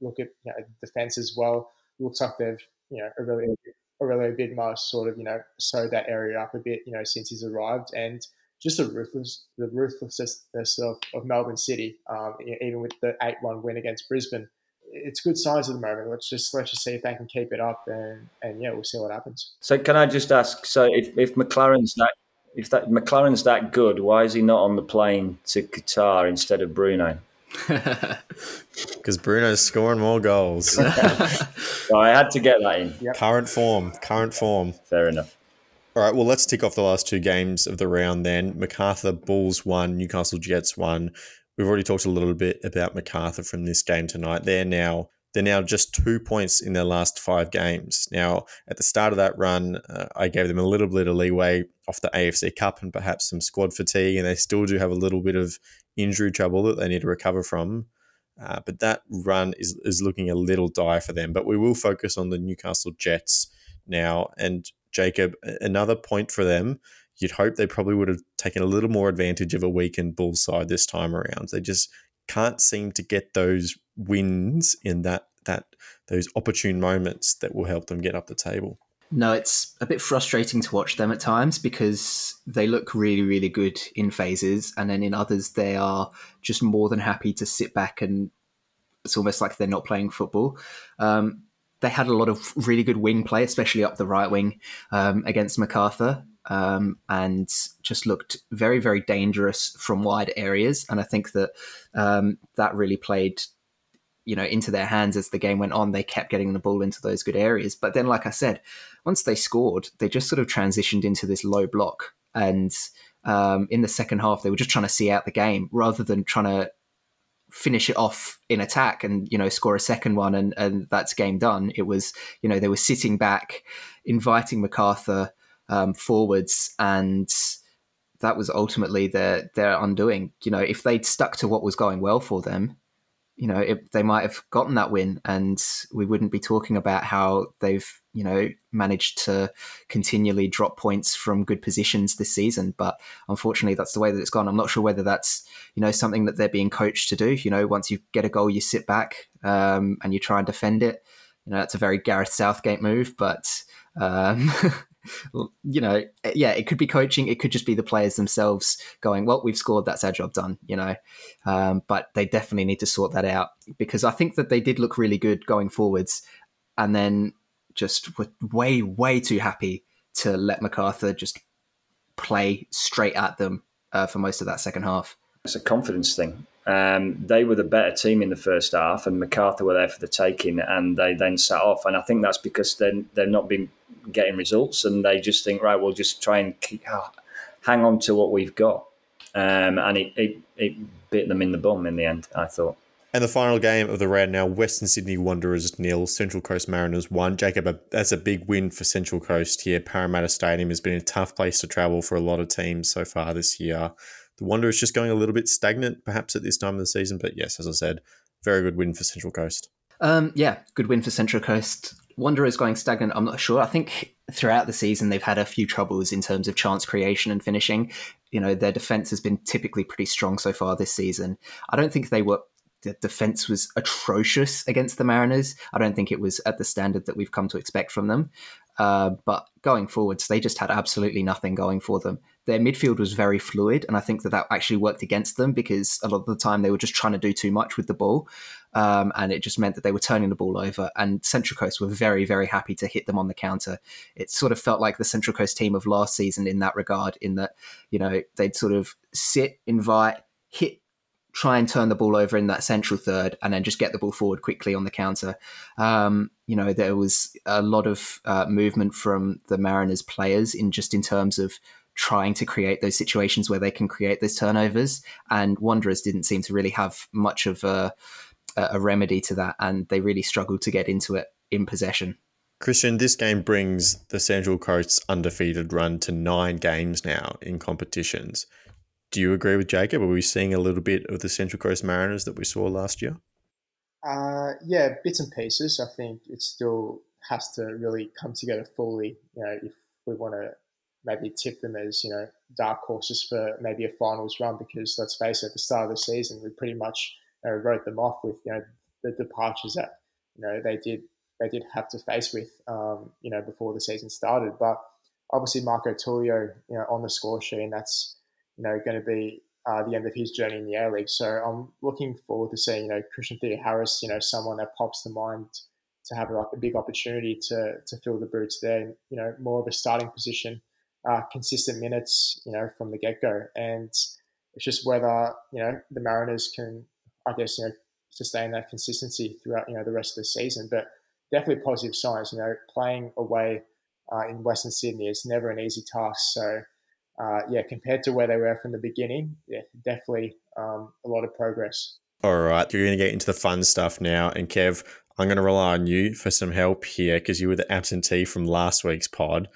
look at, you know, defence as well. Looks like they've, you know, Aurelio Vidmar sort of, you know, sewed that area up a bit, you know, since he's arrived. And just the ruthlessness of Melbourne City, even with the 8-1 win against Brisbane. It's good signs at the moment. Let's just see if they can keep it up, and yeah, we'll see what happens. So can I just ask? So if McLaren's that good, why is he not on the plane to Qatar instead of Bruno? Because Bruno's scoring more goals. So I had to get that in. Yep. Current form. Fair enough. All right, well, let's tick off the last two games of the round then. Macarthur Bulls 1, Newcastle Jets 1. We've already talked a little bit about Macarthur from this game tonight. They're now just 2 points in their last 5 games. Now, at the start of that run, I gave them a little bit of leeway off the AFC Cup and perhaps some squad fatigue, and they still do have a little bit of injury trouble that they need to recover from. But that run is looking a little dire for them. But we will focus on the Newcastle Jets now. And Jacob, another point for them. You'd hope they probably would have taken a little more advantage of a weakened Bulls side this time around. They just can't seem to get those wins in those opportune moments that will help them get up the table. No, it's a bit frustrating to watch them at times because they look really, really good in phases, and then in others they are just more than happy to sit back and it's almost like they're not playing football. They had a lot of really good wing play, especially up the right wing against Macarthur, and just looked very, very dangerous from wide areas. And I think that that really played, you know, into their hands as the game went on. They kept getting the ball into those good areas. But then, like I said, once they scored, they just sort of transitioned into this low block. And in the second half, they were just trying to see out the game rather than trying to finish it off in attack and, you know, score a second one and that's game done. It was, you know, they were sitting back, inviting Macarthur forwards, and that was ultimately their undoing. You know, if they'd stuck to what was going well for them, you know, they might have gotten that win and we wouldn't be talking about how they've, you know, managed to continually drop points from good positions this season. But unfortunately, that's the way that it's gone. I'm not sure whether that's, you know, something that they're being coached to do. You know, once you get a goal, you sit back and you try and defend it. You know, that's a very Gareth Southgate move, but, you know, yeah, it could be coaching. It could just be the players themselves going, well, we've scored, that's our job done, you know. But they definitely need to sort that out because I think that they did look really good going forwards and then just were way, way too happy to let Macarthur just play straight at them for most of that second half. It's a confidence thing. They were the better team in the first half and Macarthur were there for the taking and they then sat off. And I think that's because they've not been getting results and they just think, right, we'll just try and hang on to what we've got. And it bit them in the bum in the end, I thought. And the final game of the round now, Western Sydney Wanderers 0, Central Coast Mariners 1. Jacob, that's a big win for Central Coast here. Parramatta Stadium has been a tough place to travel for a lot of teams so far this year. The Wanderers just going a little bit stagnant perhaps at this time of the season. But yes, as I said, very good win for Central Coast. Yeah, good win for Central Coast. Wanderers going stagnant, I'm not sure. I think throughout the season, they've had a few troubles in terms of chance creation and finishing. You know, their defence has been typically pretty strong so far this season. I don't think the defence was atrocious against the Mariners. I don't think it was at the standard that we've come to expect from them. But going forwards, they just had absolutely nothing going for them. Their midfield was very fluid, and I think that actually worked against them because a lot of the time they were just trying to do too much with the ball, and it just meant that they were turning the ball over, and Central Coast were very, very happy to hit them on the counter. It sort of felt like the Central Coast team of last season in that regard, in that, you know, they'd sort of sit, invite, hit, try and turn the ball over in that central third and then just get the ball forward quickly on the counter. You know, there was a lot of movement from the Mariners players in terms of trying to create those situations where they can create those turnovers, and Wanderers didn't seem to really have much of a remedy to that, and they really struggled to get into it in possession. Christian, this game brings the Central Coast's undefeated run to 9 games now in competitions. Do you agree with Jacob? Are we seeing a little bit of the Central Coast Mariners that we saw last year? Yeah, bits and pieces. I think it still has to really come together fully, you know, if we want to maybe tip them as, you know, dark horses for maybe a finals run, because let's face it, at the start of the season, we pretty much wrote them off with, you know, the departures that, you know, they did have to face with, you know, before the season started. But obviously Marco Tullio, you know, on the score sheet, and that's, you know, going to be the end of his journey in the A-League. So I'm looking forward to seeing, you know, Christian Theo Harris, you know, someone that pops to mind to have like a big opportunity to fill the boots there, you know, more of a starting position, consistent minutes, you know, from the get-go. And it's just whether, you know, the Mariners can, I guess, you know, sustain that consistency throughout, you know, the rest of the season. But definitely positive signs, you know, playing away in Western Sydney is never an easy task. So, yeah, compared to where they were from the beginning, yeah, definitely a lot of progress. All right, you're going to get into the fun stuff now. And Kev, I'm going to rely on you for some help here because you were the absentee from last week's pod.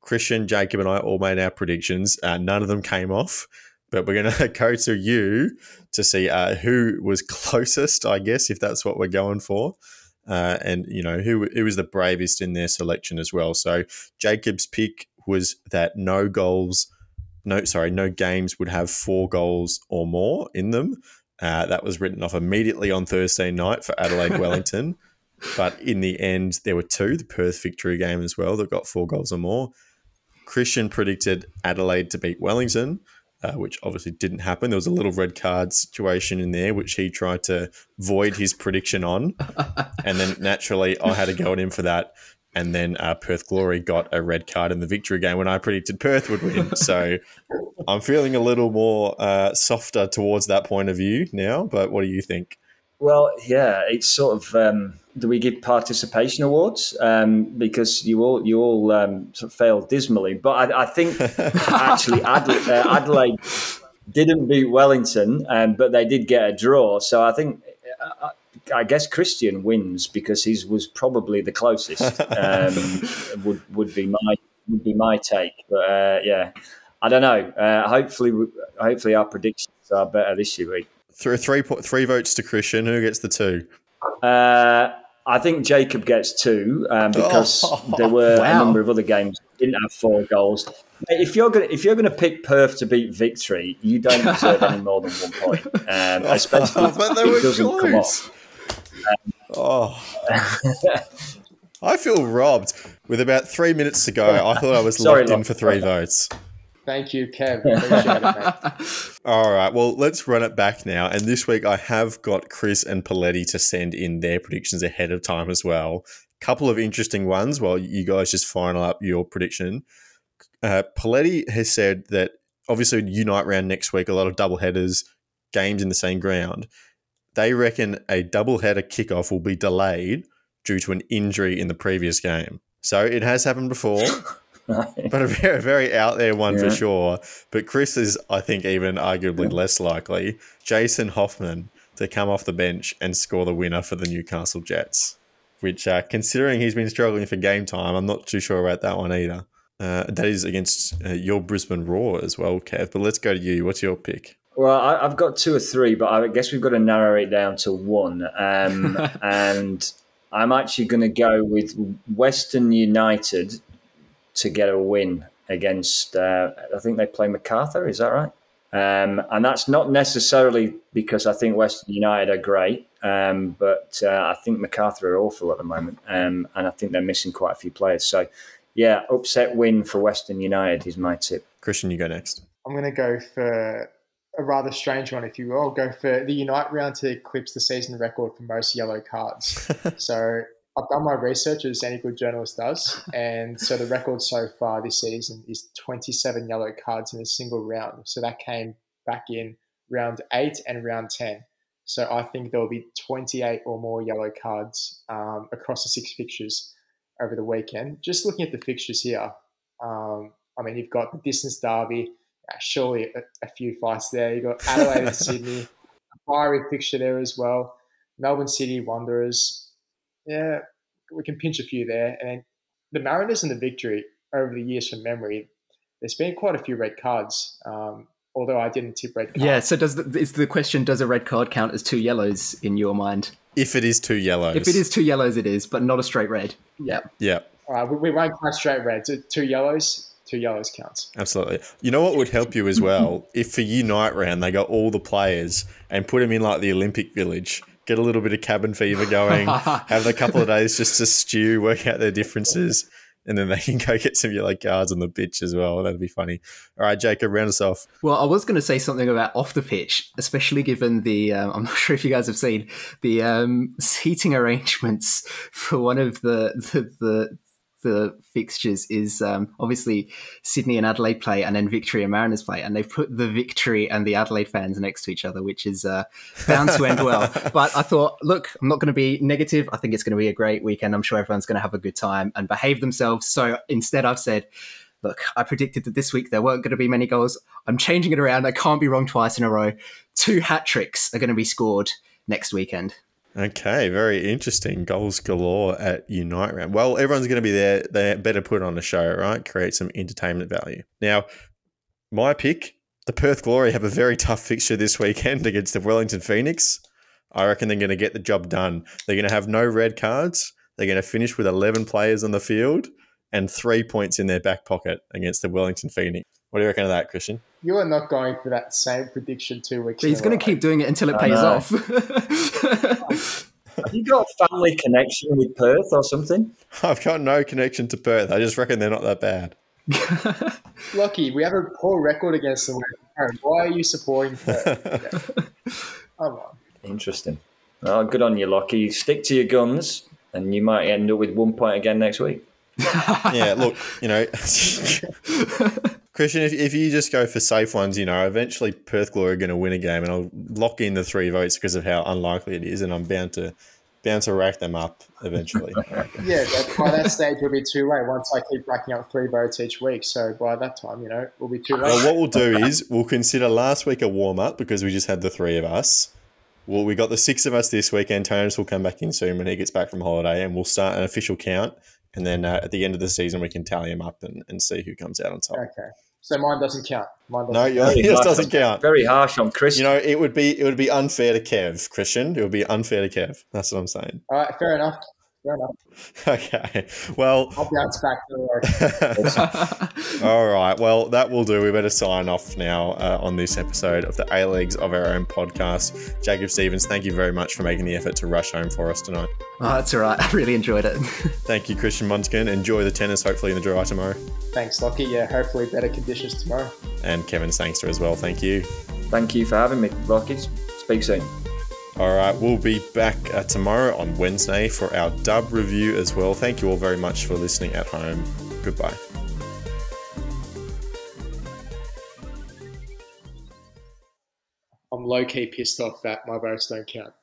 Christian, Jacob and I all made our predictions. None of them came off, but we're going to go to you to see who was closest, I guess, if that's what we're going for. And, you know, who was the bravest in their selection as well. So Jacob's pick was that no games would have 4 goals or more in them. That was written off immediately on Thursday night for Adelaide Wellington. But in the end, there were 2, the Perth Victory game as well, that got 4 goals or more. Christian predicted Adelaide to beat Wellington, which obviously didn't happen. There was a little red card situation in there, which he tried to void his prediction on. And then naturally, I had to go at him for that. And then Perth Glory got a red card in the Victory game when I predicted Perth would win. So I'm feeling a little more softer towards that point of view now. But what do you think? Well, yeah, it's sort of do we give participation awards because you all sort of failed dismally? But I think actually Adelaide didn't beat Wellington, but they did get a draw. So I think. I guess Christian wins because his was probably the closest. Would be my take, but yeah, I don't know. Hopefully our predictions are better this year. Through 3 votes to Christian, who gets the 2? I think Jacob gets 2 because there were a number of other games that didn't have 4 goals. If you're gonna pick Perth to beat Victory, you don't deserve any more than 1 point, especially but they were close. I feel robbed. With about 3 minutes to go, I thought I was locked in for 3 votes. Thank you, Kev. Appreciate it, mate. All right. Well, let's run it back now. And this week I have got Chris and Pelletti to send in their predictions ahead of time as well. Couple of interesting ones while you guys just final up your prediction. Pelletti has said that obviously Unite round next week, a lot of doubleheaders, games in the same ground. They reckon a doubleheader kickoff will be delayed due to an injury in the previous game. So it has happened before. But a very out there one for sure. But Chris is, I think, even arguably less likely. Jason Hoffman to come off the bench and score the winner for the Newcastle Jets, which considering he's been struggling for game time, I'm not too sure about that one either. That is against your Brisbane Roar as well, Kev. But let's go to you. What's your pick? Well, I've got 2 or 3, but I guess we've got to narrow it down to 1. And I'm actually going to go with Western United to get a win against, I think they play Macarthur, is that right? And that's not necessarily because I think Western United are great, but I think Macarthur are awful at the moment, and I think they're missing quite a few players. So, yeah, upset win for Western United is my tip. Christian, you go next. I'm going to go for a rather strange one, if you will. I'll go for the Unite round to eclipse the season record for most yellow cards. So I've done my research, as any good journalist does, and so the record so far this season is 27 yellow cards in a single round. So that came back in round 8 and round 10. So I think there will be 28 or more yellow cards across the 6 fixtures over the weekend. Just looking at the fixtures here, I mean, you've got the distance derby, surely a few fights there. You've got Adelaide and Sydney, a fiery fixture there as well. Melbourne City Wanderers. Yeah, we can pinch a few there. And the Mariners and the Victory over the years from memory, there's been quite a few red cards although I didn't tip red card. Yeah, so is the question, does a red card count as two yellows in your mind? If it is two yellows. If it is two yellows, it is, but not a straight red. Yeah. Yeah. We won't count straight red. Two yellows counts. Absolutely. You know what would help you as well? If for Unite round, they got all the players and put them in like the Olympic Village, get a little bit of cabin fever going, have a couple of days just to stew, work out their differences, and then they can go get some yellow cards on the pitch as well. That'd be funny. All right, Jacob, round us off. Well, I was going to say something about off the pitch, especially given the, I'm not sure if you guys have seen, the seating arrangements for one of the fixtures is obviously Sydney and Adelaide play, and then Victory and Mariners play, and they've put the Victory and the Adelaide fans next to each other, which is bound to end well. But I thought, look, I'm not going to be negative. I think it's going to be a great weekend. I'm sure everyone's going to have a good time and behave themselves. So instead I've said, look, I predicted that this week there weren't going to be many goals. I'm changing it around. I can't be wrong twice in a row. 2 hat tricks are going to be scored next weekend. Okay, very interesting. Goals galore at Unite round. Well, everyone's going to be there. They better put on a show, right? Create some entertainment value. Now, my pick, the Perth Glory have a very tough fixture this weekend against the Wellington Phoenix. I reckon they're going to get the job done. They're going to have no red cards. They're going to finish with 11 players on the field and 3 points in their back pocket against the Wellington Phoenix. What do you reckon of that, Christian? You are not going for that same prediction 2 weeks ago. He's going to keep doing it until it pays off. Have you got a family connection with Perth or something? I've got no connection to Perth. I just reckon they're not that bad. Lockie, we have a poor record against them. Why are you supporting Perth? Come on. Interesting. Oh, good on you, Lockie. Stick to your guns and you might end up with 1 point again next week. Yeah, look, you know... Christian, if you just go for safe ones, you know, eventually Perth Glory are going to win a game, and I'll lock in the 3 votes because of how unlikely it is, and I'm bound to rack them up eventually. Yeah, but by that stage it'll be too late once I keep racking up 3 votes each week. So by that time, you know, we'll be too late. Well, what we'll do is we'll consider last week a warm-up because we just had the 3 of us. Well, we got the 6 of us this week. Antonis will come back in soon when he gets back from holiday, and we'll start an official count. And then at the end of the season, we can tally them up and see who comes out on top. Okay. So mine doesn't count. Yours doesn't count. Very harsh on Christian. You know, it would be unfair to Kev, Christian. It would be unfair to Kev. That's what I'm saying. All right. Fair enough. Okay. Well. I'll bounce back. All right. Well, that will do. We better sign off now on this episode of the A-Leagues of Our Own podcast. Jacob Stevens, thank you very much for making the effort to rush home for us tonight. Oh, that's all right. I really enjoyed it. Thank you, Christian Montegan. Enjoy the tennis, hopefully, in the dry tomorrow. Thanks, Lockie. Yeah, hopefully better conditions tomorrow. And Kevin Sangster as well. Thank you. Thank you for having me, Lockie. Speak soon. All right, we'll be back tomorrow on Wednesday for our dub review as well. Thank you all very much for listening at home. Goodbye. I'm low-key pissed off that my votes don't count.